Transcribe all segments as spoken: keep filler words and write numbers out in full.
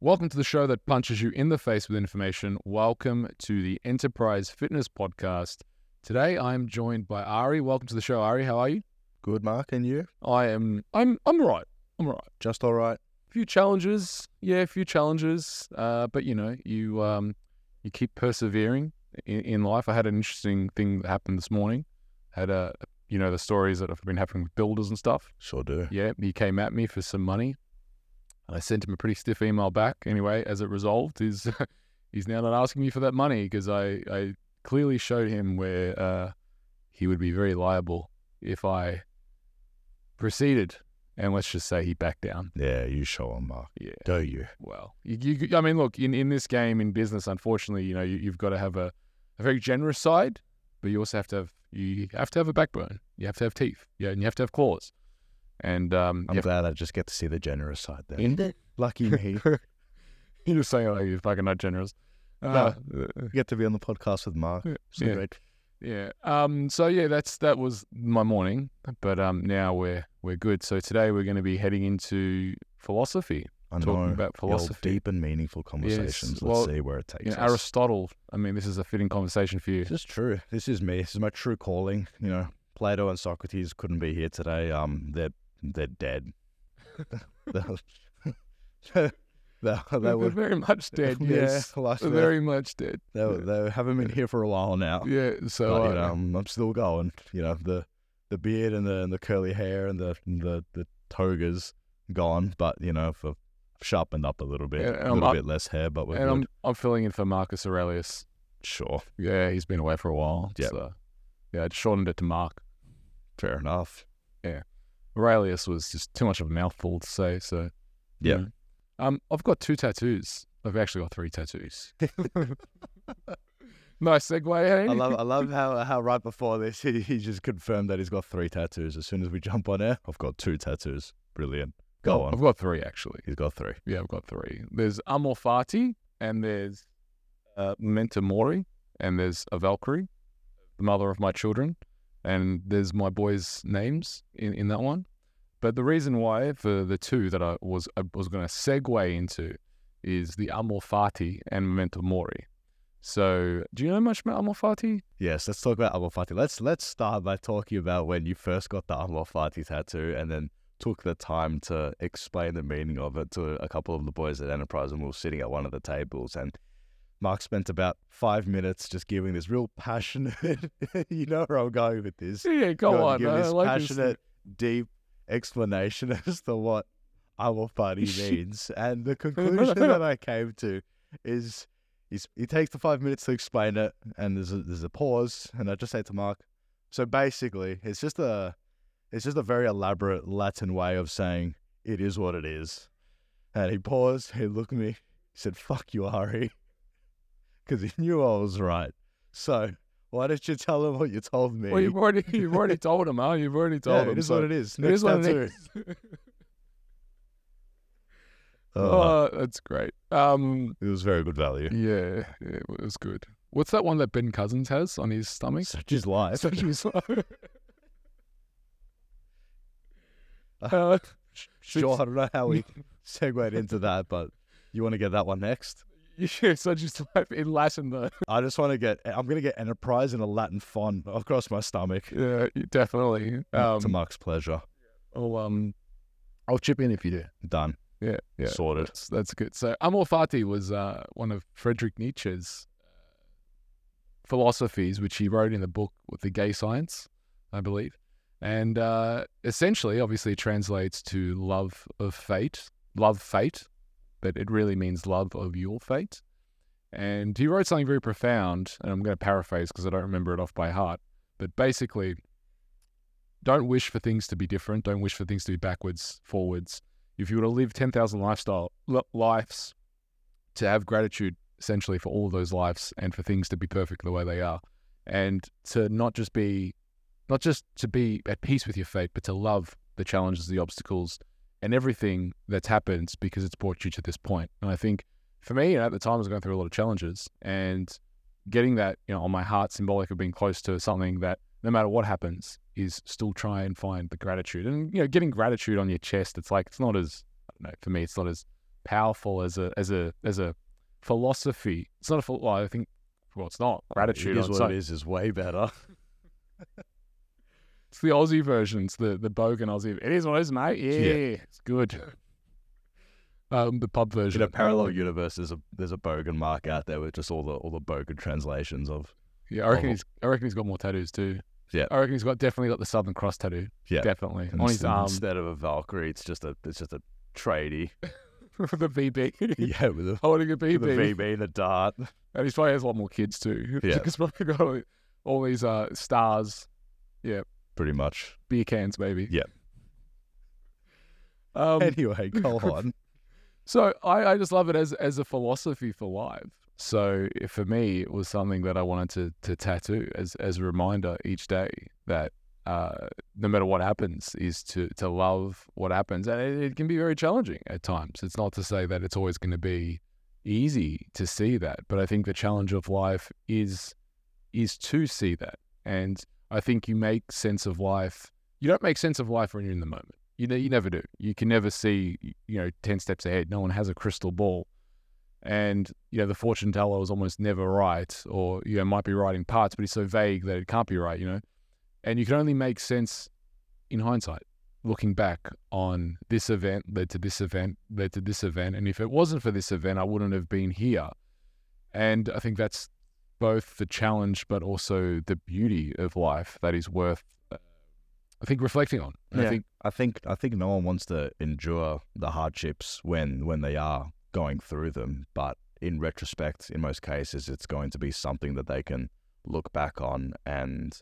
Welcome to the show that punches you in the face with information. Welcome to the Enterprise Fitness Podcast. Today I'm joined by Ari. Welcome to the show, Ari. How are you? Good, Mark. And you? I am. I'm. I'm all right. I'm all right. Just all right. A few challenges. Yeah, a few challenges. Uh, but you know, you um, you keep persevering in, in life. I had an interesting thing that happened this morning. Had a, you know, the stories that have been happening with builders and stuff. Sure do. Yeah, he came at me for some money. I sent him a pretty stiff email back. Anyway, as it resolved, is he's now not asking me for that money because I, I clearly showed him where uh, he would be very liable if I proceeded. And let's just say he backed down. Yeah, you show him, Mark. Yeah. Do you? Well, you, you, I mean, look, in, in this game, in business, unfortunately, you know, you, you've got to have a, a very generous side, but you also have to have, you have to have a backbone. You have to have teeth. Yeah, and you have to have claws. And um, I'm glad to, I just get to see the generous side there. Isn't it? Lucky me. You're just saying, oh, you're fucking not generous. Uh, no, you get to be on the podcast with Mark. Yeah. So yeah. Great. Yeah. Um, so, yeah, that's that was my morning. But um, now we're we're good. So today we're going to be heading into philosophy. I know. Talking about philosophy. Deep and meaningful conversations. Yes. Let's well, see where it takes you know, us. Aristotle, I mean, this is a fitting conversation for you. This is true. This is me. This is my true calling. You know, Plato and Socrates couldn't be here today. Um, They're They're dead. they, they, they were very much dead. Yes, yeah, very much dead. They, were, yeah. They haven't been here for a while now. Yeah, so but, you know, I'm, I'm still going. You know, the the beard and the and the curly hair and the the, the toga's gone, but you know, for sharpened up a little bit, a little I'm, bit less hair, but we're and good. I'm I'm filling in for Marcus Aurelius. Sure. Yeah, he's been away for a while. Yeah. So, yeah, I shortened it to Mark. Fair enough. Yeah. Aurelius was just too much of a mouthful to say, so yeah. You know. Um, I've got two tattoos. I've actually got three tattoos. Nice segue. Hey? I love, I love how how right before this he, he just confirmed that he's got three tattoos. As soon as we jump on air, I've got two tattoos. Brilliant. Go oh, on. I've got three actually. He's got three. Yeah, I've got three. There's Amor Fati, and there's uh, Memento Mori, and there's a Valkyrie, the mother of my children. And there's my boys' names in, in that one. But the reason why for the two that I was I was going to segue into is the Amor Fati and Memento Mori. So do you know much about Amor Fati? Yes, let's talk about Amor Fati. Let's, let's start by talking about when you first got the Amor Fati tattoo and then took the time to explain the meaning of it to a couple of the boys at Enterprise when we were sitting at one of the tables. And Mark spent about five minutes just giving this real passionate, you know where I'm going with this. Yeah, go you know, on. Giving this like passionate, this deep explanation as to what Amor Fati means. And the conclusion that I came to is, is he takes the five minutes to explain it, and there's a, there's a pause, and I just say to Mark, so basically, it's just a, it's just a very elaborate Latin way of saying, it is what it is. And he paused, he looked at me, he said, fuck you, Ari. Because he knew I was right. So why didn't you tell him what you told me? Well, you've already, you've already told him, huh? You've already told yeah, him. It is so what it is. Next it is what it is. oh, uh, that's great. Um, it was very good value. Yeah, yeah, it was good. What's that one that Ben Cousins has on his stomach? Such is life. Such is life. uh, sure, I don't know how we segued into that, but you want to get that one next? Yeah, so just like in Latin though. I just want to get, I'm going to get Enterprise in a Latin font across my stomach. Yeah, definitely. Um, to Mark's pleasure. I'll, um, I'll chip in if you do. Done. Yeah. yeah. Sorted. That's, that's good. So Amor Fati was uh, one of Friedrich Nietzsche's philosophies, which he wrote in the book with The Gay Science, I believe. And uh, essentially, obviously, it translates to love of fate, love fate. But it really means love of your fate. And he wrote something very profound, and I'm going to paraphrase because I don't remember it off by heart, but basically, don't wish for things to be different. Don't wish for things to be backwards, forwards. If you were to live ten thousand lifestyle l- lives, to have gratitude essentially for all of those lives and for things to be perfect the way they are, and to not just be, not just to be at peace with your fate, but to love the challenges, the obstacles, and everything that's happened because it's brought you to this point. And I think for me, you know, at the time I was going through a lot of challenges and getting that, you know, on my heart symbolic of being close to something that no matter what happens is still try and find the gratitude. And, you know, getting gratitude on your chest, it's like, it's not as, I don't know, for me, it's not as powerful as a as a as a philosophy. It's not a well, I think well, it's not gratitude. It is what it is is way better. It's the Aussie versions, the the bogan Aussie. It is what it is, mate. Yeah, yeah. It's good. Um, the pub version. In a parallel universe, there's a there's a bogan Mark out there with just all the all the bogan translations of. Yeah, I reckon of, he's. I reckon he's got more tattoos too. Yeah, I reckon he's got definitely got the Southern Cross tattoo. Yeah, definitely and on his arm. Instead of a Valkyrie, it's just a it's just a tradie. With a V B. Yeah, with a holding a V B. With a V B, the dart, and he probably has a lot more kids too. Yeah, he's probably got all, all these uh, stars. Yeah, pretty much beer cans, maybe. Yeah. Um. Anyway, go on. So I, I just love it as as a philosophy for life. So for me, it was something that I wanted to to tattoo as as a reminder each day that uh, no matter what happens, is to to love what happens, and it, it can be very challenging at times. It's not to say that it's always going to be easy to see that, but I think the challenge of life is is to see that, and I think you make sense of life. You don't make sense of life when you're in the moment. You know, you never do. You can never see, you know, ten steps ahead. No one has a crystal ball, and you know the fortune teller is almost never right, or you know might be right in parts, but he's so vague that it can't be right. You know, and you can only make sense in hindsight, looking back on this event led to this event led to this event, and if it wasn't for this event, I wouldn't have been here. And I think that's both the challenge, but also the beauty of life that is worth. I think reflecting on. Yeah. I think I think I think no one wants to endure the hardships when when they are going through them. But in retrospect, in most cases, it's going to be something that they can look back on and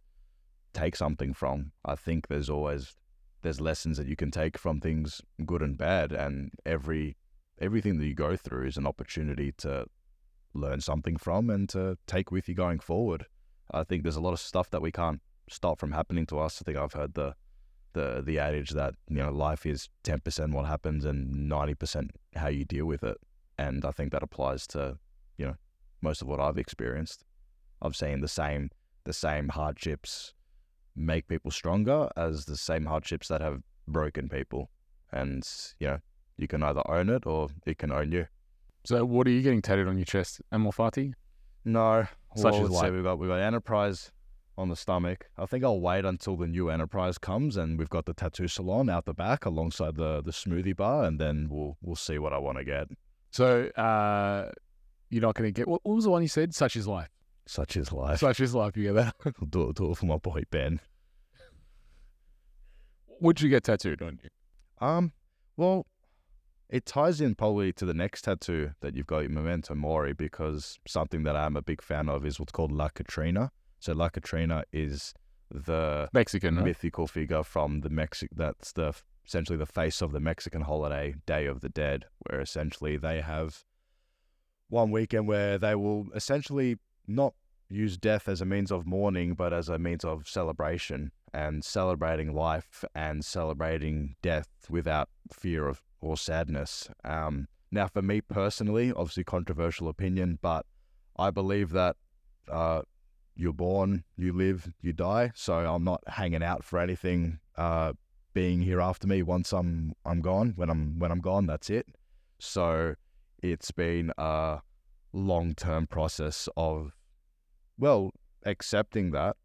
take something from. I think there's always there's lessons that you can take from things, good and bad, and every everything that you go through is an opportunity to learn something from and to take with you going forward. I think there's a lot of stuff that we can't stop from happening to us. I think I've heard the the the adage that, you know, life is ten percent what happens and ninety percent how you deal with it. And I think that applies to, you know, most of what I've experienced. I've seen the same the same hardships make people stronger as the same hardships that have broken people. And, you know, you can either own it or it can own you. So what are you getting tatted on your chest? Amor Fati? No. Such well, as like. So we've got, we've got Enterprise on the stomach. I think I'll wait until the new Enterprise comes and we've got the tattoo salon out the back alongside the, the smoothie bar, and then we'll we'll see what I want to get. So uh, you're not going to get... What, what was the one you said? Such is life. Such is life. Such is life. You get that? I'll do it, do it for my boy, Ben. Would you get tattooed on you? Um, well, it ties in probably to the next tattoo that you've got, Memento Mori, because something that I'm a big fan of is what's called La Catrina. So La Catrina is the Mexican mythical right? figure from the Mexic. That's the essentially the face of the Mexican holiday Day of the Dead, where essentially they have one weekend where they will essentially not use death as a means of mourning, but as a means of celebration and celebrating life and celebrating death without fear of or sadness. Um, now, for me personally, obviously controversial opinion, but I believe that. Uh, You're born, you live, you die. So I'm not hanging out for anything uh, being here after me. Once I'm I'm gone, when I'm when I'm gone, that's it. So it's been a long-term process of, well, accepting that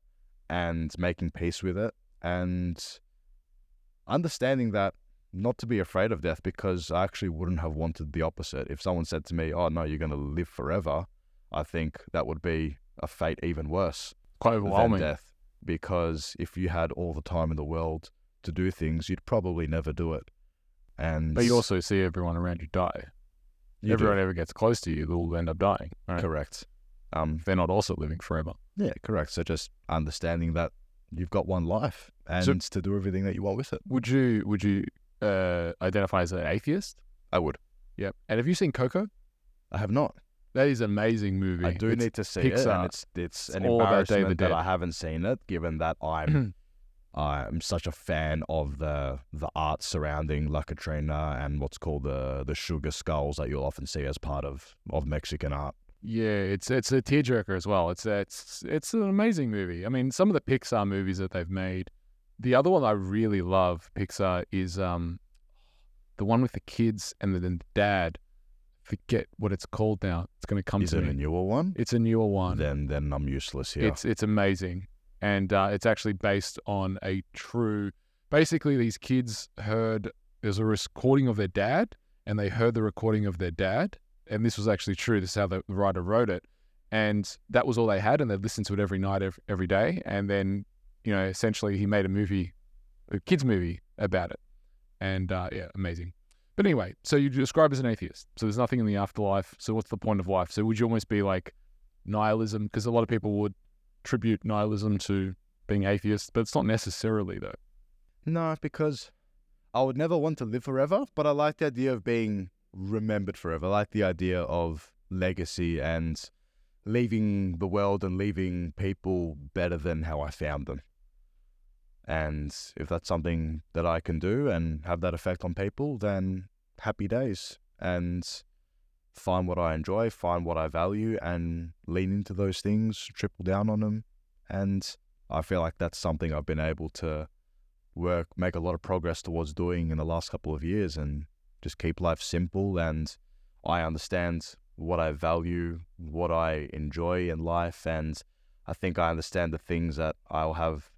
and making peace with it and understanding that not to be afraid of death, because I actually wouldn't have wanted the opposite. If someone said to me, oh, no, you're going to live forever, I think that would be a fate even worse Quite overwhelming. Than death, because if you had all the time in the world to do things, you'd probably never do it. And but you also see everyone around you die. You everyone do. Ever gets close to you, they'll end up dying. Right? Correct. Um, They're not also living forever. Yeah, correct. So just understanding that you've got one life and so, to do everything that you want with it. Would you Would you uh, identify as an atheist? I would. Yep. And have you seen Coco? I have not. That is an amazing movie. I do it's need to see Pixar. It, and it's it's, it's an embarrassment that I haven't seen it, given that I'm I'm such a fan of the the art surrounding La Catrina and what's called the the sugar skulls that you'll often see as part of, of Mexican art. Yeah, it's it's a tearjerker as well. It's it's it's an amazing movie. I mean, some of the Pixar movies that they've made. The other one I really love Pixar is um the one with the kids and then the dad. forget what it's called now. It's going to come Is to me. Is it a newer one? It's a newer one. Then then I'm useless here. It's it's amazing. And uh, it's actually based on a true... Basically, these kids heard... There's a recording of their dad, and they heard the recording of their dad. And this was actually true. This is how the writer wrote it. And that was all they had, and they listened to it every night, every, every day. And then, you know, essentially he made a movie, a kid's movie about it. And uh, yeah, amazing. But anyway, so you describe as an atheist. So there's nothing in the afterlife. So what's the point of life? So would you almost be like nihilism? Because a lot of people would attribute nihilism to being atheist, but it's not necessarily though. No, because I would never want to live forever, but I like the idea of being remembered forever. I like the idea of legacy and leaving the world and leaving people better than how I found them. And if that's something that I can do and have that effect on people, then happy days, and find what I enjoy, find what I value, and lean into those things, triple down on them. And I feel like that's something I've been able to work, make a lot of progress towards doing in the last couple of years, and just keep life simple. And I understand what I value, what I enjoy in life. And I think I understand the things that I'll have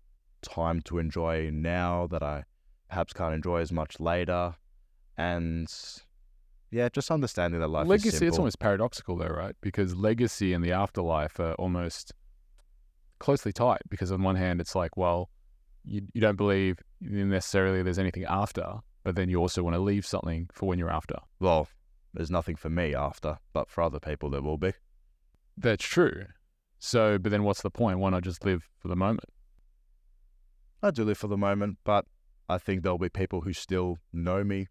time to enjoy now that I perhaps can't enjoy as much later. And yeah, just understanding that life legacy is simple. It's almost paradoxical though, right? Because legacy and the afterlife are almost closely tied, because on one hand it's like, well, you, you don't believe necessarily there's anything after, but then you also want to leave something for when you're after. Well, there's nothing for me after, but for other people there will be. That's true. So, but then what's the point? Why not just live for the moment? I do live for the moment, but I think there'll be people who still know me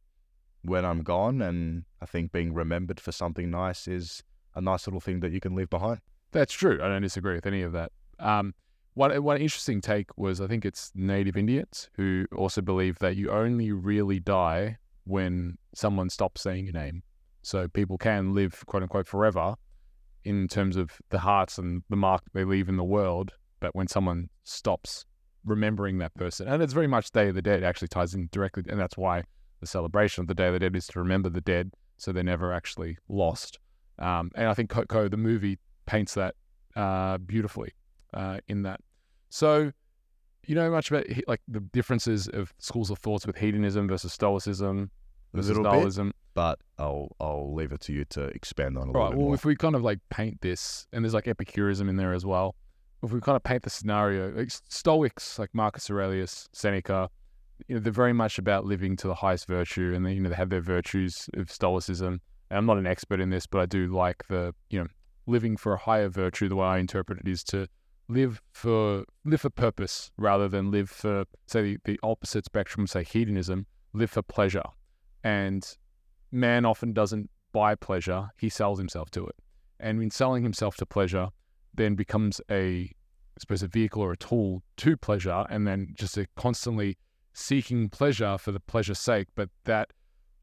when I'm gone, and I think being remembered for something nice is a nice little thing that you can leave behind. That's true. I don't disagree with any of that. Um, one, one interesting take was, I think it's native Indians who also believe that you only really die when someone stops saying your name. So people can live, quote unquote, forever in terms of the hearts and the mark they leave in the world, but when someone stops remembering that person. And it's very much Day of the Dead actually ties in directly, and that's why the celebration of the Day of the Dead is to remember the dead so they're never actually lost. Um, and I think Coco, the movie, paints that uh, beautifully uh, in that. So, you know much about like the differences of schools of thoughts with hedonism versus stoicism versus nihilism? Bit, but I'll I'll leave it to you to expand on a little right, bit well, more. If we kind of like paint this, and there's like Epicureanism in there as well, if we kind of paint the scenario, like Stoics, like Marcus Aurelius, Seneca, you know, they're very much about living to the highest virtue, and they, you know, they have their virtues of Stoicism. And I'm not an expert in this, but I do like the, you know, living for a higher virtue. The way I interpret it is to live for live for purpose rather than live for, say, the, the opposite spectrum, say hedonism, live for pleasure. And man often doesn't buy pleasure; he sells himself to it. And in selling himself to pleasure, then becomes a, I suppose, a vehicle or a tool to pleasure, and then just a constantly seeking pleasure for the pleasure's sake. But that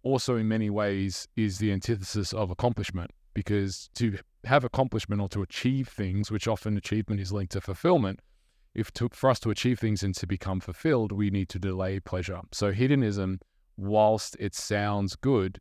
also in many ways is the antithesis of accomplishment, because to have accomplishment or to achieve things, which often achievement is linked to fulfillment, if to, for us to achieve things and to become fulfilled, we need to delay pleasure. So hedonism, whilst it sounds good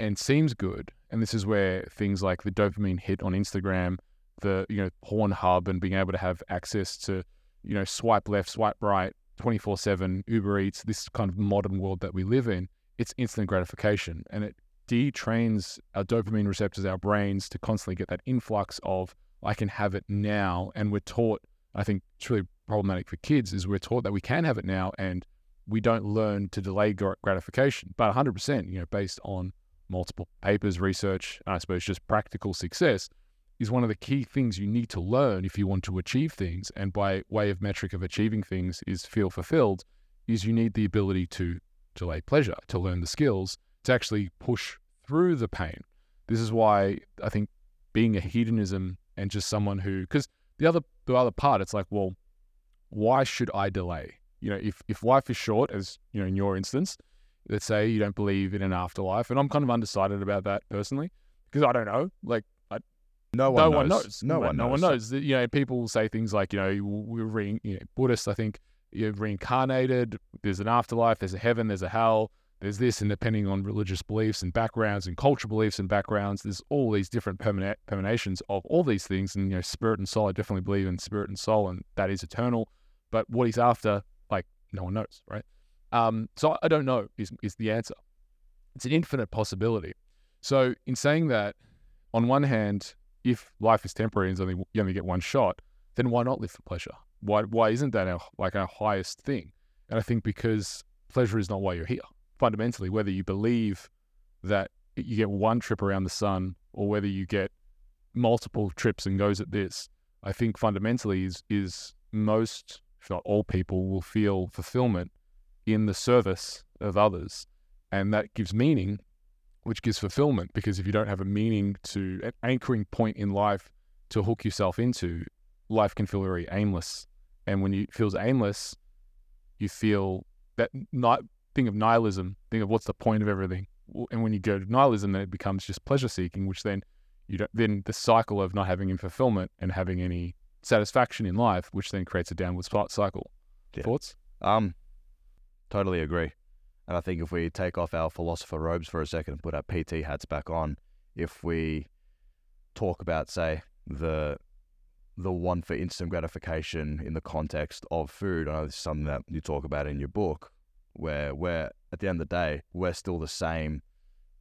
and seems good, and this is where things like the dopamine hit on Instagram, the, you know, Pornhub, and being able to have access to, you know, swipe left, swipe right, twenty-four seven, Uber Eats, this kind of modern world that we live in, it's instant gratification. And it detrains our dopamine receptors, our brains, to constantly get that influx of, I can have it now. And we're taught, I think it's really problematic for kids, is we're taught that we can have it now, and we don't learn to delay gratification. But one hundred percent, you know, based on multiple papers, research, and I suppose just practical success, is one of the key things you need to learn if you want to achieve things. And by way of metric of achieving things is feel fulfilled, is you need the ability to delay pleasure, to learn the skills, to actually push through the pain. This is why I think being a hedonism and just someone who, because the other the other part, it's like, well, why should I delay? You know, if, if life is short, as, you know, in your instance, let's say you don't believe in an afterlife, and I'm kind of undecided about that personally, because I don't know, like, No one, no one knows. knows. No, no one, knows. no one knows. You know, people say things like, you know, we're re- you know, Buddhists. I think you're reincarnated. There's an afterlife. There's a heaven. There's a hell. there's this, and depending on religious beliefs and backgrounds and cultural beliefs and backgrounds, there's all these different permina- permutations of all these things. And, you know, spirit and soul, I definitely believe in spirit and soul, and that is eternal. But what he's after, like, no one knows, right? Um, so I don't know is is the answer. It's an infinite possibility. So in saying that, on one hand, if life is temporary and only, you only get one shot, then why not live for pleasure? Why why isn't that our, like, our highest thing? And I think because pleasure is not why you're here. Fundamentally, whether you believe that you get one trip around the sun or whether you get multiple trips and goes at this, I think fundamentally is is most, if not all people, will feel fulfillment in the service of others. And that gives meaning, which gives fulfillment, because if you don't have a meaning to an anchoring point in life to hook yourself into, life can feel very aimless. And when it feels aimless, you feel that not think of nihilism, think of what's the point of everything. And when you go to nihilism, then it becomes just pleasure seeking, which then you don't, then the cycle of not having any fulfillment and having any satisfaction in life, which then creates a downward cycle. Yeah. Thoughts? Um, totally agree. And I think if we take off our philosopher robes for a second and put our P T hats back on, if we talk about, say, the the want for instant gratification in the context of food, I know this is something that you talk about in your book, where where at the end of the day, we're still the same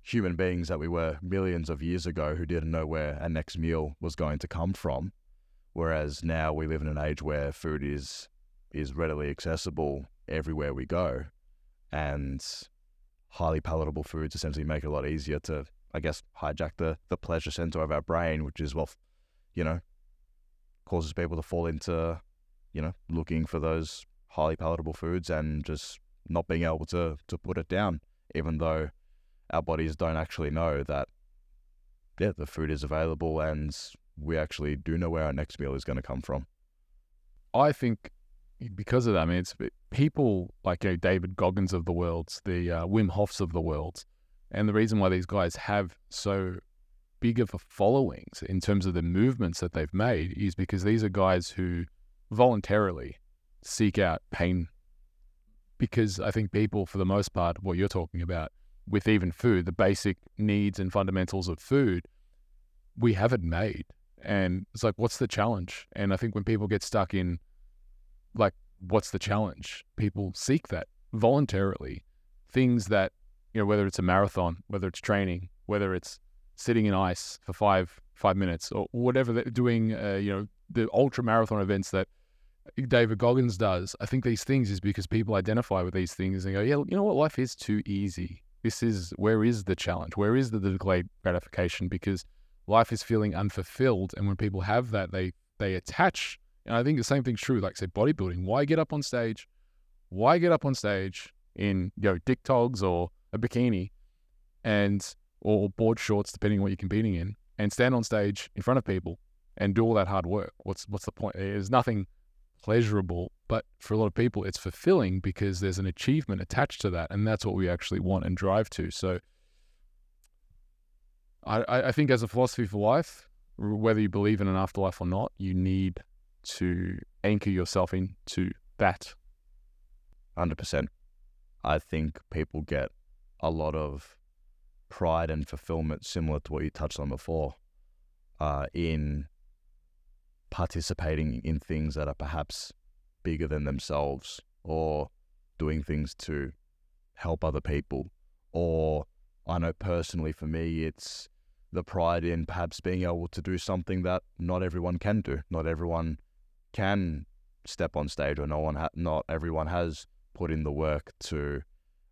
human beings that we were millions of years ago who didn't know where our next meal was going to come from. Whereas now we live in an age where food is is readily accessible everywhere we go. And highly palatable foods essentially make it a lot easier to, I guess, hijack the, the pleasure center of our brain, which is, well, you know, causes people to fall into, you know, looking for those highly palatable foods and just not being able to, to put it down, even though our bodies don't actually know that, yeah, the food is available and we actually do know where our next meal is going to come from. I think because of that, I mean, it's people like, you know, David Goggins of the world, the uh, Wim Hofs of the world. And the reason why these guys have so big of a followings in terms of the movements that they've made is because these are guys who voluntarily seek out pain. Because I think people, for the most part, what you're talking about with even food, the basic needs and fundamentals of food, we haven't made. And it's like, what's the challenge? And I think when people get stuck in, like, what's the challenge? People seek that voluntarily. Things that, you know, whether it's a marathon, whether it's training, whether it's sitting in ice for five five minutes or whatever, they're doing, uh, you know, the ultra marathon events that David Goggins does. I think these things is because people identify with these things and go, yeah, you know what? Life is too easy. This is, where is the challenge? Where is the delayed gratification? Because life is feeling unfulfilled. And when people have that, they, they attach. And I think the same thing's true, like, say, bodybuilding. Why get up on stage? Why get up on stage in, you know, dick togs or a bikini and or board shorts, depending on what you're competing in, and stand on stage in front of people and do all that hard work? What's what's the point? There's nothing pleasurable, but for a lot of people, it's fulfilling because there's an achievement attached to that, and that's what we actually want and drive to. So I, I think as a philosophy for life, whether you believe in an afterlife or not, you need to anchor yourself into that. one hundred percent. I think people get a lot of pride and fulfillment, similar to what you touched on before, uh, in participating in things that are perhaps bigger than themselves, or doing things to help other people. Or I know personally for me, it's the pride in perhaps being able to do something that not everyone can do. Not everyone can step on stage, or no one, ha- not everyone has put in the work to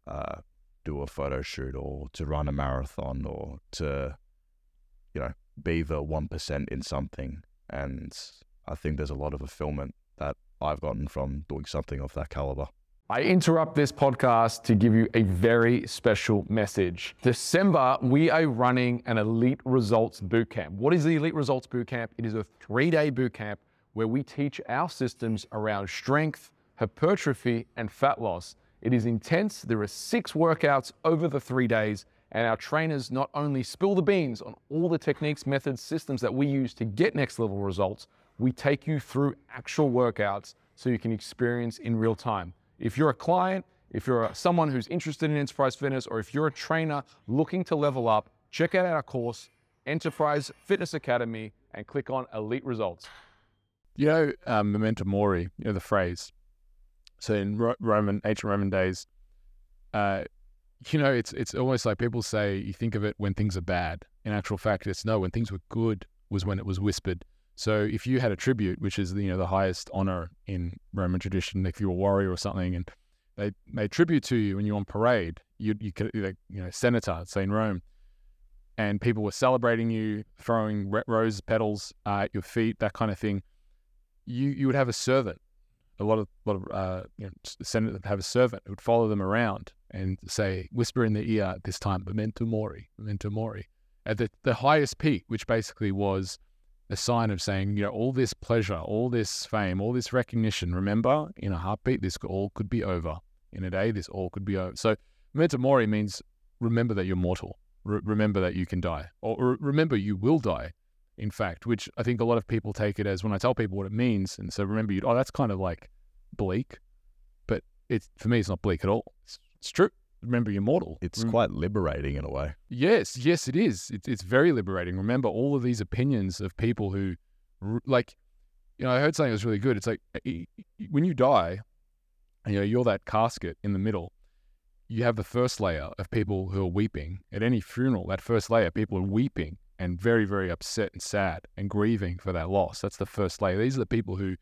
uh, do a photo shoot, or to run a marathon, or to, you know, be the one percent in something. And I think there's a lot of fulfillment that I've gotten from doing something of that caliber. I interrupt this podcast to give you a very special message. December, we are running an Elite Results Bootcamp. What is the Elite Results Bootcamp? It is a three-day bootcamp where we teach our systems around strength, hypertrophy, and fat loss. It is intense. There are six workouts over the three days, and our trainers not only spill the beans on all the techniques, methods, systems that we use to get next level results, we take you through actual workouts so you can experience in real time. If you're a client, If you're someone who's interested in Enterprise Fitness, or if you're a trainer looking to level up, check out our course, Enterprise Fitness Academy, and click on Elite Results. You know, um, Memento Mori, you know, the phrase. So in Ro- Roman, ancient Roman days, uh, you know, it's it's almost like people say, you think of it when things are bad. In actual fact, it's no, when things were good was when it was whispered. So if you had a tribute, which is, you know, the highest honor in Roman tradition, if you were a warrior or something, and they made tribute to you when you were on parade, you you could, you know, senator, say in Rome, and people were celebrating you, throwing rose petals uh, at your feet, that kind of thing. You you would have a servant. A lot of lot of uh, you know, senators have a servant who would follow them around and say, whisper in their ear at this time, Memento Mori, Memento Mori, at the the highest peak, which basically was a sign of saying, you know, all this pleasure, all this fame, all this recognition, remember, in a heartbeat, this all could be over. In a day, this all could be over. So Memento Mori means remember that you're mortal. Re- remember that you can die. Or, or remember you will die, in fact, which I think a lot of people take it as when I tell people what it means. And so remember, you, oh, that's kind of like bleak. But it's, for me, it's not bleak at all. It's, it's true. Remember you're mortal. It's mm. quite liberating in a way. Yes, yes, it is. It's, it's very liberating. Remember all of these opinions of people who, like, you know, I heard something that was really good. It's like, when you die, you know, you're that casket in the middle. You have the first layer of people who are weeping. At any funeral, that first layer, people are weeping and very, very upset and sad and grieving for that loss. That's the first layer. These are the people who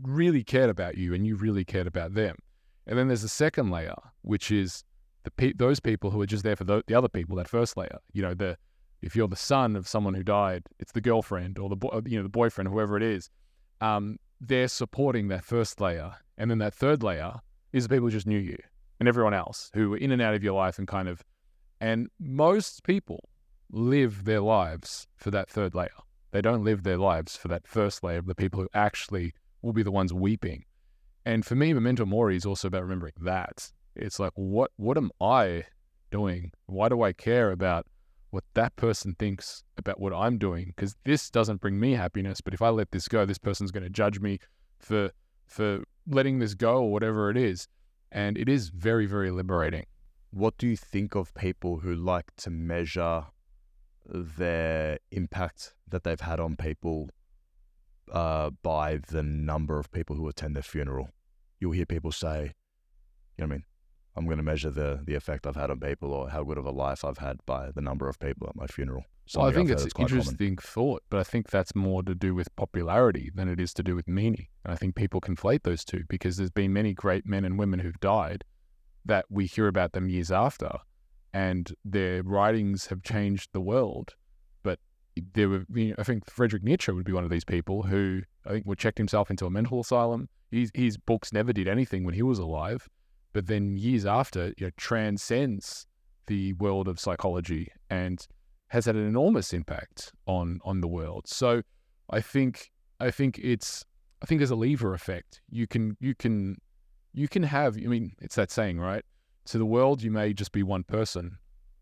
really cared about you and you really cared about them. And then there's the second layer, which is The pe- those people who are just there for the, the other people, that first layer, you know, the if you're the son of someone who died, it's the girlfriend or the bo- you know the boyfriend, whoever it is, um, they're supporting that first layer, and then that third layer is the people who just knew you and everyone else who were in and out of your life and kind of, and most people live their lives for that third layer. They don't live their lives for that first layer of the people who actually will be the ones weeping. And for me, Memento Mori is also about remembering that. It's like, what what am I doing? Why do I care about what that person thinks about what I'm doing? Because this doesn't bring me happiness, but if I let this go, this person's going to judge me for for letting this go or whatever it is. And it is very, very liberating. What do you think of people who like to measure their impact that they've had on people uh, by the number of people who attend their funeral? You'll hear people say, you know what I mean? I'm going to measure the the effect I've had on people, or how good of a life I've had, by the number of people at my funeral. Well, I think it's an interesting thought, but I think that's more to do with popularity than it is to do with meaning. And I think people conflate those two, because there's been many great men and women who've died that we hear about them years after, and their writings have changed the world. But there were, you know, I think Friedrich Nietzsche would be one of these people who I think would checked himself into a mental asylum. His, his books never did anything when he was alive. But then years after, you know, transcends the world of psychology and has had an enormous impact on on the world. So I think I think it's I think there's a lever effect. You can you can you can have I mean, it's that saying, right? To the world you may just be one person,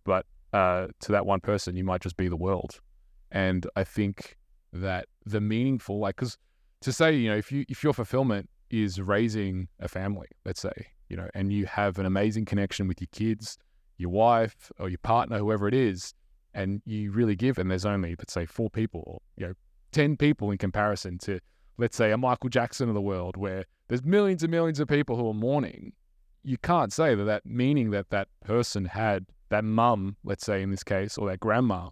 but uh, to that one person you might just be the world. And I think that the meaningful, like, because to say, you know, if you if your fulfillment is raising a family, let's say, you know, and you have an amazing connection with your kids, your wife, or your partner, whoever it is, and you really give, and there's only, let's say, four people, or, you know, ten people in comparison to, let's say, a Michael Jackson of the world, where there's millions and millions of people who are mourning. You can't say that that meaning that that person had, that mum, let's say in this case, or that grandma,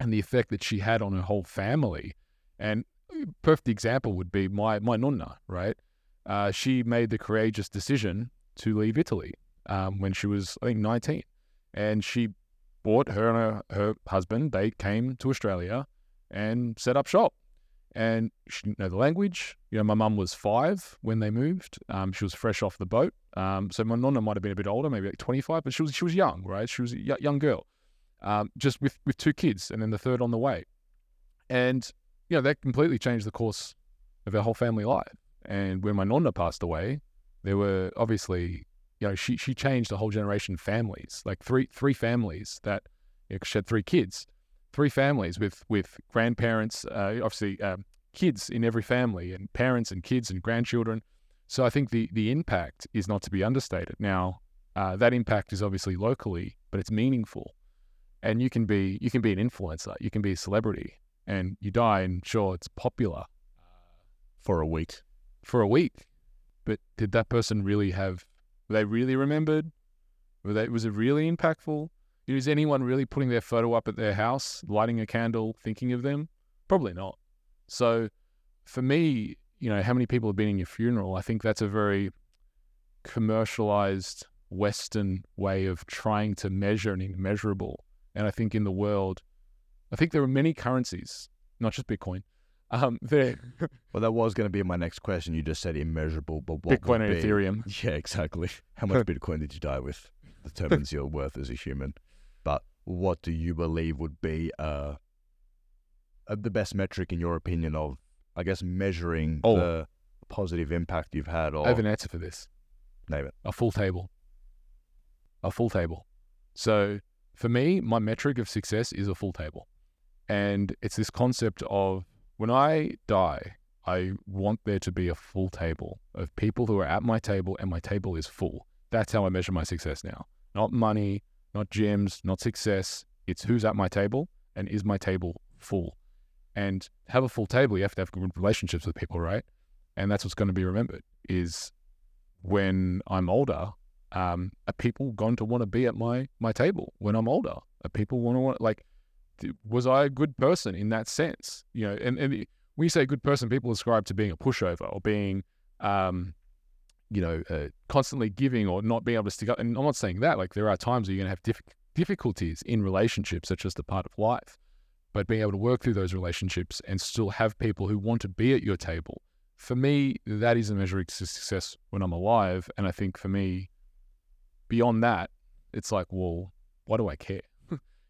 and the effect that she had on her whole family. And a perfect example would be my, my nonna, right? Uh, she made the courageous decision to leave Italy um, when she was, I think, nineteen. And she bought her and her, her husband, they came to Australia and set up shop. And she didn't know the language. You know, my mum was five when they moved. Um, she was fresh off the boat. Um, so my nonna might have been a bit older, maybe like twenty-five, but she was she was young, right? She was a young girl, um, just with, with two kids and then the third on the way. And, you know, that completely changed the course of our whole family life. And when my nonna passed away, there were obviously, you know, she she changed a whole generation of families, like three three families that, you know, she had three kids, three families with with grandparents, uh, obviously um, kids in every family, and parents and kids and grandchildren. So I think the the impact is not to be understated. Now, uh, that impact is obviously locally, but it's meaningful. And you can be you can be an influencer, you can be a celebrity, and you die, and sure, it's popular for a week, for a week. But did that person really have? Were they really remembered? Were they? Was it really impactful? Is anyone really putting their photo up at their house, lighting a candle, thinking of them? Probably not. So, for me, you know, how many people have been in your funeral? I think that's a very commercialized Western way of trying to measure an immeasurable. And I think in the world, I think there are many currencies, not just Bitcoin. Um, there. Well, that was going to be my next question. You just said immeasurable, but what Bitcoin and be? Ethereum. Yeah, exactly. How much Bitcoin did you die with? Determines your worth as a human. But what do you believe would be uh, the best metric, in your opinion, of, I guess, measuring oh. the positive impact you've had? Or... I have an answer for this. Name it. A full table. A full table. So for me, my metric of success is a full table. And it's this concept of when I die, I want there to be a full table of people who are at my table, and my table is full. That's how I measure my success now. Not money, not gyms, not success. It's who's at my table, and is my table full? And have a full table, you have to have good relationships with people, right? And that's what's going to be remembered, is when I'm older, um, are people going to want to be at my my table when I'm older? Are people want to want, like, was I a good person in that sense? You know, and, and when you say good person, people ascribe to being a pushover or being, um, you know, uh, constantly giving or not being able to stick up. And I'm not saying that. Like, there are times where you're going to have diff- difficulties in relationships. That's just a part of life. But being able to work through those relationships and still have people who want to be at your table. For me, that is a measure of success when I'm alive. And I think for me, beyond that, it's like, well, why do I care?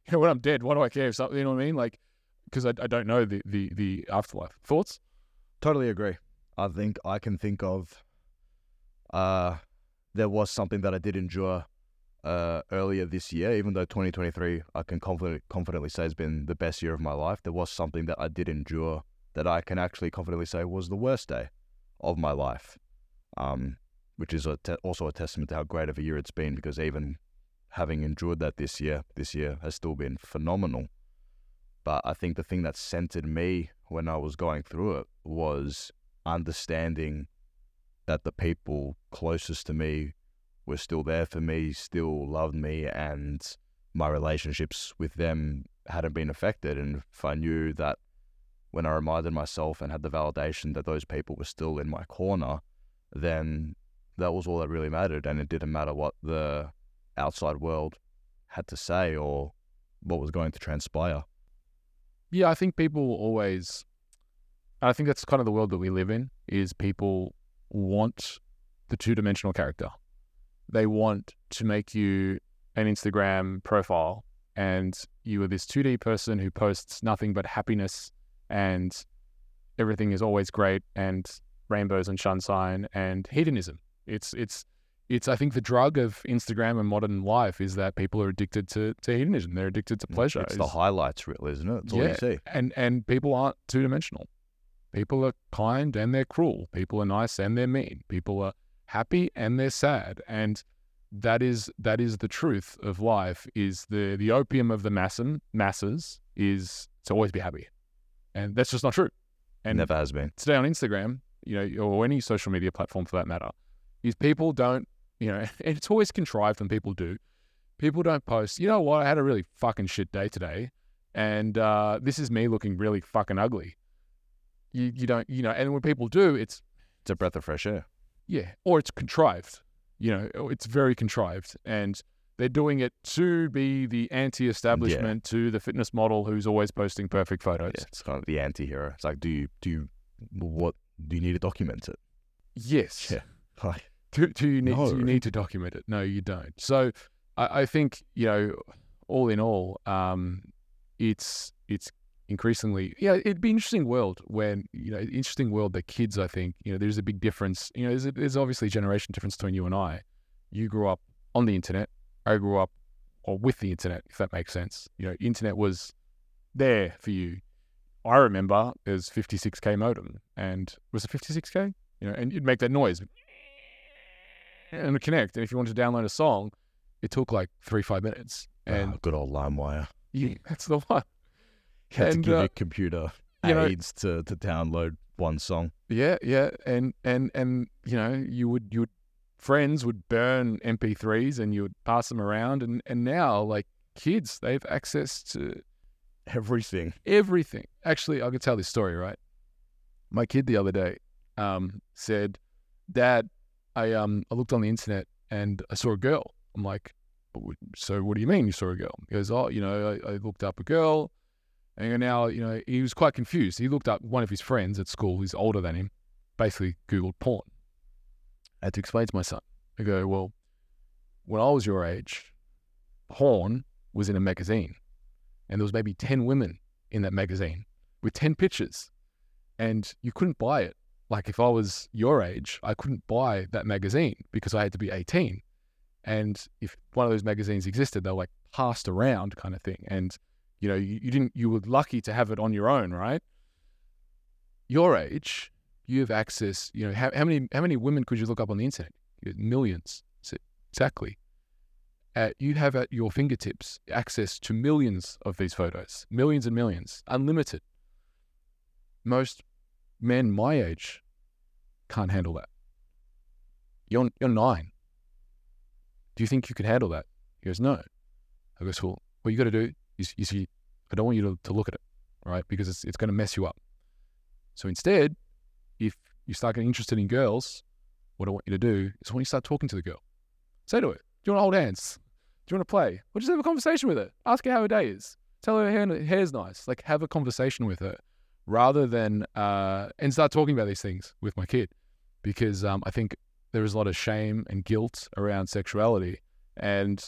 You know, when I'm dead, why do I care if something, you know what I mean? Like, because I, I don't know the, the, the afterlife. Thoughts? Totally agree. I think I can think of, uh, there was something that I did endure uh, earlier this year, even though twenty twenty-three, I can confident, confidently say has been the best year of my life. There was something that I did endure that I can actually confidently say was the worst day of my life, um, which is a te- also a testament to how great of a year it's been, because even having endured that this year, this year has still been phenomenal. But I think the thing that centered me when I was going through it was understanding that the people closest to me were still there for me, still loved me, and my relationships with them hadn't been affected. And if I knew that, when I reminded myself and had the validation that those people were still in my corner, then that was all that really mattered. And it didn't matter what the outside world had to say or what was going to transpire. Yeah, I think people always, I think that's kind of the world that we live in, is people want the two-dimensional character. They want to make you an Instagram profile and you are this two D person who posts nothing but happiness and everything is always great and rainbows and sunshine and hedonism. It's, it's, It's, I think, the drug of Instagram and modern life is that people are addicted to, to hedonism. They're addicted to pleasure. It's, it's the highlights reel, isn't it? It's all yeah, you see. And, and people aren't two-dimensional. People are kind and they're cruel. People are nice and they're mean. People are happy and they're sad. And that is that is the truth of life, is the, the opium of the massin, masses is to always be happy. And that's just not true. And never has been. Today on Instagram, you know, or any social media platform for that matter, is people don't, you know, and it's always contrived when people do. People don't post, you know what, I had a really fucking shit day today, and uh, this is me looking really fucking ugly. You you don't, you know, and when people do, it's... It's a breath of fresh air. Yeah, or it's contrived. You know, it's very contrived. And they're doing it to be the anti-establishment, yeah, to the fitness model who's always posting perfect photos. Yeah, it's kind of the anti-hero. It's like, do you, do you, what, do you need to document it? Yes. Yeah. Hi. Do, do you need no. do you need to document it? No, you don't. So I, I think, you know, all in all, um, it's it's increasingly, yeah, it'd be an interesting world when, you know, interesting world that kids, I think, you know, there's a big difference. You know, there's, a, there's obviously a generation difference between you and I. You grew up on the internet. I grew up or with the internet, if that makes sense. You know, internet was there for you. I remember there's fifty-six K modem, and was it fifty-six K? You know, and you'd make that noise. and connect. And if you wanted to download a song, it took like three, five minutes. And oh, good old LimeWire. Yeah, that's the one. You had and, to give uh, your computer you aids know, to, to download one song. Yeah, yeah. And, and, and you know, you would, you would, friends would burn M P threes and you would pass them around. And, and now, like, kids, they have access to everything. Everything. Actually, I could tell this story, right? My kid the other day um, said, Dad, I um I looked on the internet and I saw a girl. I'm like, so what do you mean you saw a girl? He goes, oh, you know, I, I looked up a girl. And now, you know, he was quite confused. He looked up one of his friends at school who's older than him, basically Googled porn. I had to explain to my son. I go, well, when I was your age, porn was in a magazine. And there was maybe ten women in that magazine with ten pictures. And you couldn't buy it. Like if I was your age, I couldn't buy that magazine because I had to be eighteen. And if one of those magazines existed, they were like passed around kind of thing. And, you know, you, you didn't, you were lucky to have it on your own, right? Your age, you have access, you know, how, how many, how many women could you look up on the internet? Millions. So, exactly. Uh, you have at your fingertips access to millions of these photos, millions and millions, unlimited. Most men my age can't handle that. You're you're nine. Do you think you can handle that? He goes, no. I goes, well, what you got to do is, you see, I don't want you to, to look at it, right? Because it's it's going to mess you up. So instead, if you start getting interested in girls, what I want you to do is when you start talking to the girl, say to her, do you want to hold hands? Do you want to play? Or just have a conversation with her. Ask her how her day is. Tell her her hair's nice. Like, have a conversation with her. Rather than, uh, and start talking about these things with my kid, because um, I think there is a lot of shame and guilt around sexuality. And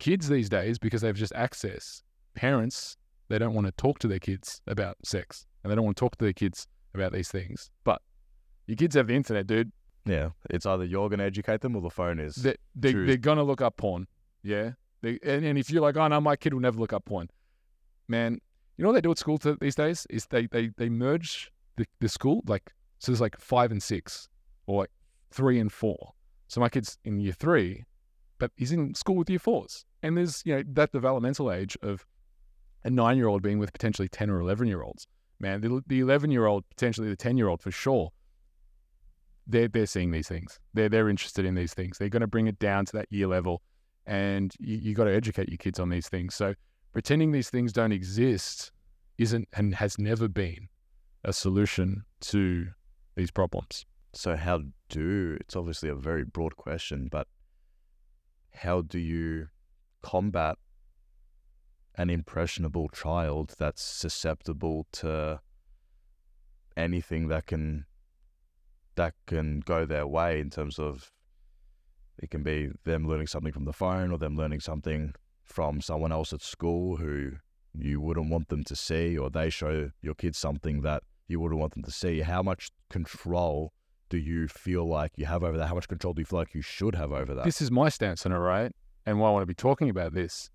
kids these days, because they've just access, parents, they don't want to talk to their kids about sex and they don't want to talk to their kids about these things. But your kids have the internet, dude. Yeah. It's either you're going to educate them or the phone is. They, they, they're going to look up porn. Yeah. They, and, and if you're like, oh no, my kid will never look up porn. Man. You know what they do at school to, these days is they they, they merge the, the school, like, so there's like five and six or like three and four. So my kid's in year three, but he's in school with year fours. And there's, you know, that developmental age of a nine-year-old being with potentially ten or eleven-year-olds. Man, the, the eleven-year-old, potentially the ten-year-old for sure, they're, they're seeing these things. They're, they're interested in these things. They're going to bring it down to that year level. And you, you got to educate your kids on these things. So pretending these things don't exist isn't and has never been a solution to these problems. So how do, it's obviously a very broad question, but how do you combat an impressionable child that's susceptible to anything that can that can go their way in terms of, it can be them learning something from the phone or them learning something from someone else at school who you wouldn't want them to see, or they show your kids something that you wouldn't want them to see? How much control do you feel like you have over that? How much control do you feel like you should have over that? This is my stance on it, right? And why I want to be talking about this,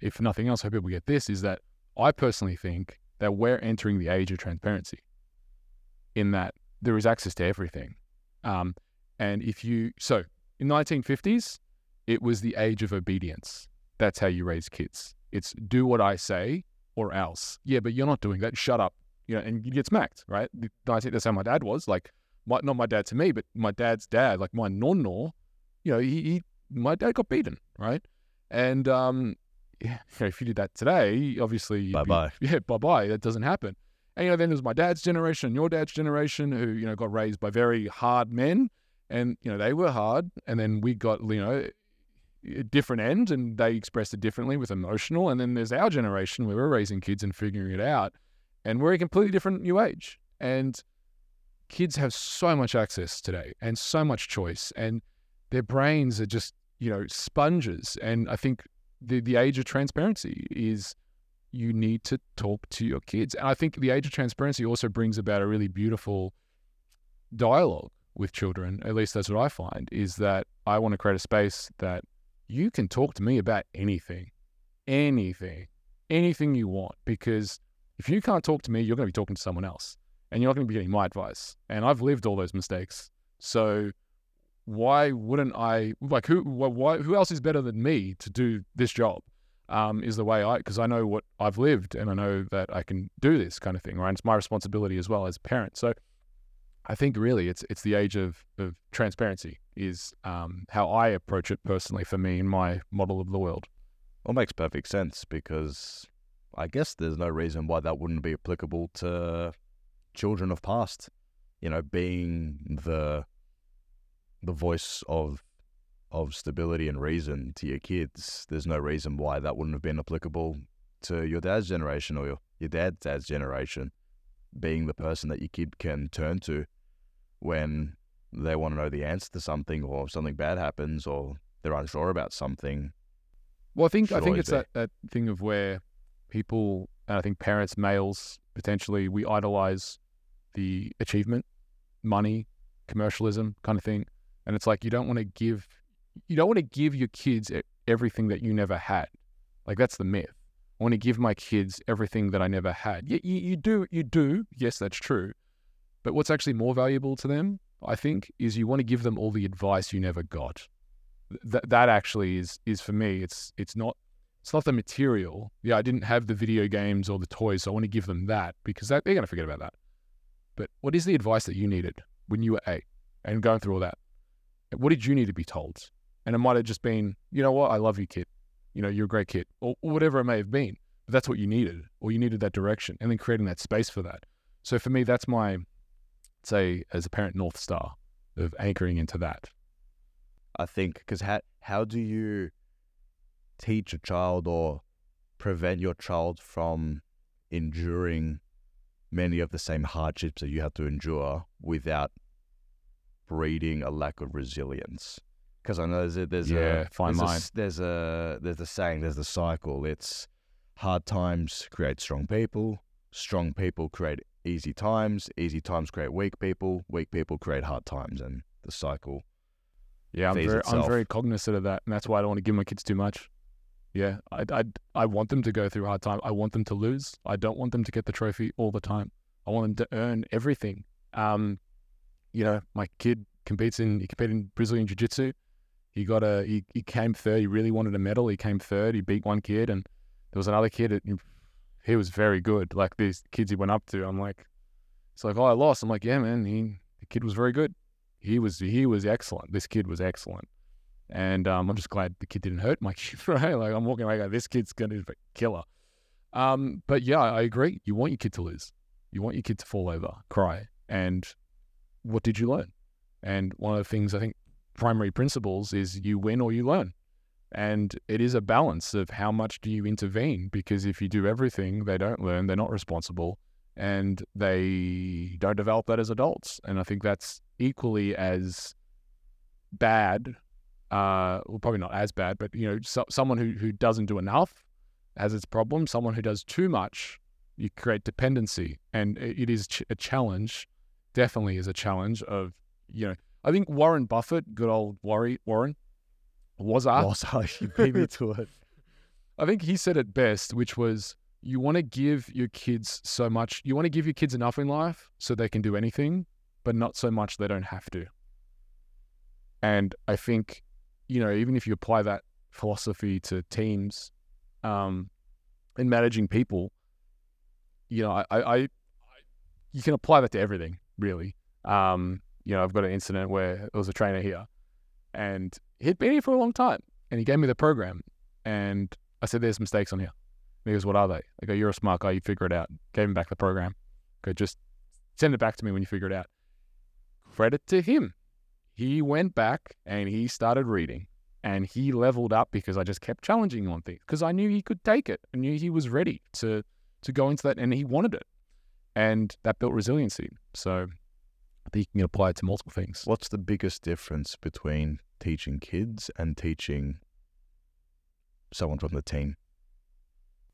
if nothing else, I hope people get this, is that I personally think that we're entering the age of transparency in that there is access to everything. Um, and if you, so in nineteen fifties, it was the age of obedience. That's how you raise kids. It's do what I say or else. Yeah, but you're not doing that. Shut up. You know, and you get smacked, right? I think that's how my dad was. Like, my, not my dad to me, but my dad's dad, like my nonno, you know, he, he my dad got beaten, right? And um, yeah, you know, if you did that today, obviously, bye bye. Yeah, bye bye. That doesn't happen. And you know, then there's my dad's generation and your dad's generation who you know got raised by very hard men, and you know they were hard, and then we got you know. a different end and they expressed it differently with emotional. And then there's our generation where we're raising kids and figuring it out, and we're a completely different new age, and kids have so much access today and so much choice, and their brains are just, you know, sponges. And I think the, the age of transparency is you need to talk to your kids. And I think the age of transparency also brings about a really beautiful dialogue with children. At least that's what I find, is that I want to create a space that you can talk to me about anything, anything, anything you want, because if you can't talk to me, you're going to be talking to someone else and you're not going to be getting my advice. And I've lived all those mistakes. So why wouldn't I, like, who why, who else is better than me to do this job? Um, is the way I, because I know what I've lived and I know that I can do this kind of thing, right? And it's my responsibility as well as a parent. So I think really it's it's the age of, of transparency is um, how I approach it personally for me in my model of the world. Well, it makes perfect sense, because I guess there's no reason why that wouldn't be applicable to children of past, you know, being the the voice of of stability and reason to your kids. There's no reason why that wouldn't have been applicable to your dad's generation or your, your dad's dad's generation, being the person that your kid can turn to when they want to know the answer to something, or something bad happens, or they're unsure about something. Well, I think I think it's that, that thing of where people, and I think parents, males, potentially, we idolize the achievement, money, commercialism kind of thing. And it's like, you don't want to give You don't want to give your kids everything that you never had. Like, that's the myth. I want to give my kids everything that I never had. You, you, you do, you do. Yes, that's true. But what's actually more valuable to them, I think, is you want to give them all the advice you never got. That that actually is is for me. It's it's not it's not the material. Yeah, I didn't have the video games or the toys, so I want to give them that, because that, they're going to forget about that. But what is the advice that you needed when you were eight and going through all that? What did you need to be told? And it might have just been, you know what, I love you, kid. You know, you're a great kid, or, or whatever it may have been. But that's what you needed, or you needed that direction, and then creating that space for that. So for me, that's my, say, as a parent, North Star of anchoring into that. I think, because how, how do you teach a child or prevent your child from enduring many of the same hardships that you have to endure without breeding a lack of resilience? Because I know there's a, there's, yeah, a, fine there's, line. a, there's a there's a saying, there's the cycle. It's hard times create strong people, strong people create easy times, easy times create weak people, weak people create hard times, and the cycle. Yeah, I'm very, I'm very cognizant of that, and that's why I don't want to give my kids too much. Yeah, I, I, I want them to go through hard time. I want them to lose. I don't want them to get the trophy all the time. I want them to earn everything. Um, you know, my kid competes in he competed in Brazilian Jiu-Jitsu. He got a, he, he came third. He really wanted a medal. He came third. He beat one kid, and there was another kid that, he was very good. Like, these kids he went up to, I'm like, it's like, oh, I lost. I'm like, yeah, man, he, the kid was very good. He was, he was excellent. This kid was excellent. And, um, I'm just glad the kid didn't hurt my kid, right? Like, I'm walking away going, this kid's going to be a killer. Um, but yeah, I agree. You want your kid to lose. You want your kid to fall over, cry. And what did you learn? And one of the things, I think, primary principles is you win or you learn. And it is a balance of how much do you intervene, because if you do everything, they don't learn, they're not responsible, and they don't develop that as adults. And I think that's equally as bad, uh, well, probably not as bad, but, you know, so, someone who, who doesn't do enough has its problem. Someone who does too much, you create dependency. And it, it is ch- a challenge, definitely is a challenge of, you know, I think Warren Buffett, good old Warry, Warren, was I? Was I? You beat me to it. I think he said it best, which was, you want to give your kids so much, you want to give your kids enough in life so they can do anything, but not so much they don't have to. And I think, you know, even if you apply that philosophy to teams um, and managing people, you know, I, I, I, you can apply that to everything, really. Um, You know, I've got an incident where there was a trainer here, and he'd been here for a long time, and he gave me the program, and I said, there's mistakes on here. And he goes, what are they? I go, you're a smart guy, you figure it out. Gave him back the program. I go, just send it back to me when you figure it out. Credit to him. He went back and he started reading, and he leveled up because I just kept challenging him on things, because I knew he could take it. I knew he was ready to, to go into that, and he wanted it. And that built resiliency. So I think you can apply it to multiple things. What's the biggest difference between teaching kids and teaching someone from the team?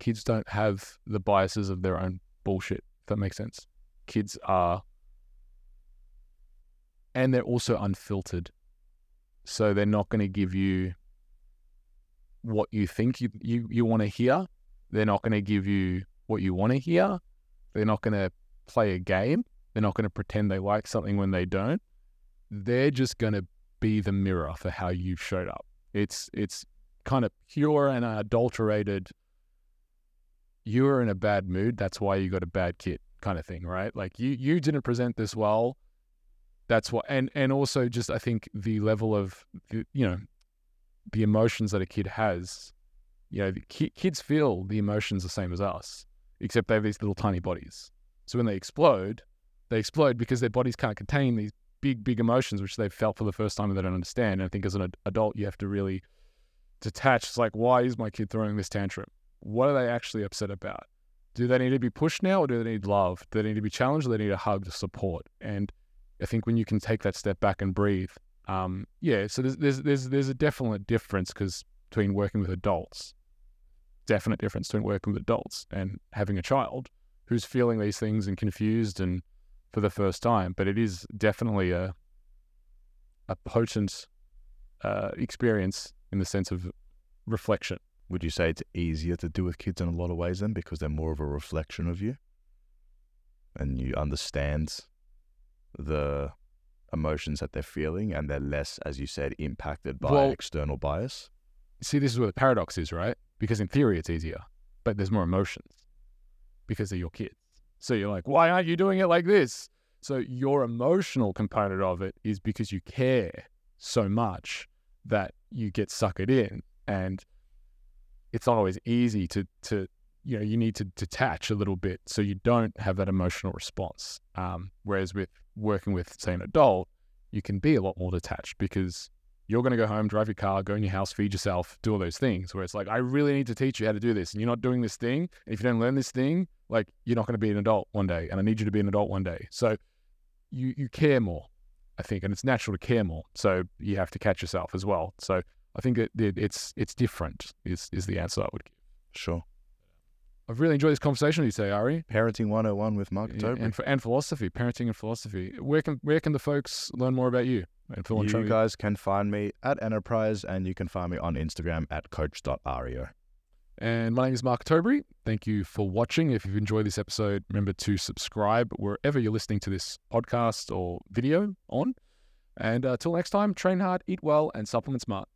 Kids don't have the biases of their own bullshit, if that makes sense. Kids are, and they're also unfiltered. So they're not going to give you what you think you, you, you want to hear. They're not going to give you what you want to hear. They're not going to play a game. They're not going to pretend they like something when they don't. They're just going to be the mirror for how you showed up. It's it's kind of pure and unadulterated. You were in a bad mood, that's why you got a bad kid kind of thing, right? Like you you didn't present this well. That's what, and, and also just, I think the level of, you know, the emotions that a kid has, you know, the ki- kids feel the emotions the same as us, except they have these little tiny bodies. So when they explode, they explode because their bodies can't contain these big, big emotions, which they've felt for the first time and they don't understand. And I think as an ad- adult, you have to really detach. It's like, why is my kid throwing this tantrum? What are they actually upset about? Do they need to be pushed now, or do they need love? Do they need to be challenged, or do they need a hug to support? And I think when you can take that step back and breathe, um, yeah. So there's there's there's there's a definite difference because between working with adults, definite difference between working with adults and having a child who's feeling these things and confused and for the first time. But it is definitely a a potent uh, experience in the sense of reflection. Would you say it's easier to do with kids in a lot of ways then, because they're more of a reflection of you, and you understand the emotions that they're feeling, and they're less, as you said, impacted by well, external bias? See, this is where the paradox is, right? Because in theory it's easier, but there's more emotions because they're your kids. So you're like, why aren't you doing it like this? So your emotional component of it is because you care so much that you get suckered in, and it's always easy to, to you know, you need to detach a little bit so you don't have that emotional response. Um, whereas with working with, say, an adult, you can be a lot more detached because you're going to go home, drive your car, go in your house, feed yourself, do all those things where it's like, I really need to teach you how to do this, and you're not doing this thing. And if you don't learn this thing, like, you're not going to be an adult one day, and I need you to be an adult one day. So you, you care more, I think, and it's natural to care more. So you have to catch yourself as well. So I think it, it, it's it's different is, is the answer I would give. Sure. I've really enjoyed this conversation with you today, Ari. Parenting one oh one with Mark Ottobre. And, and philosophy, parenting and philosophy. Where can where can the folks learn more about you? And you training? guys can find me at Enterprise, and you can find me on Instagram at coach dot reo. And my name is Mark Ottobre. Thank you for watching. If you've enjoyed this episode, remember to subscribe wherever you're listening to this podcast or video on. And uh, till next time, train hard, eat well, and supplement smart.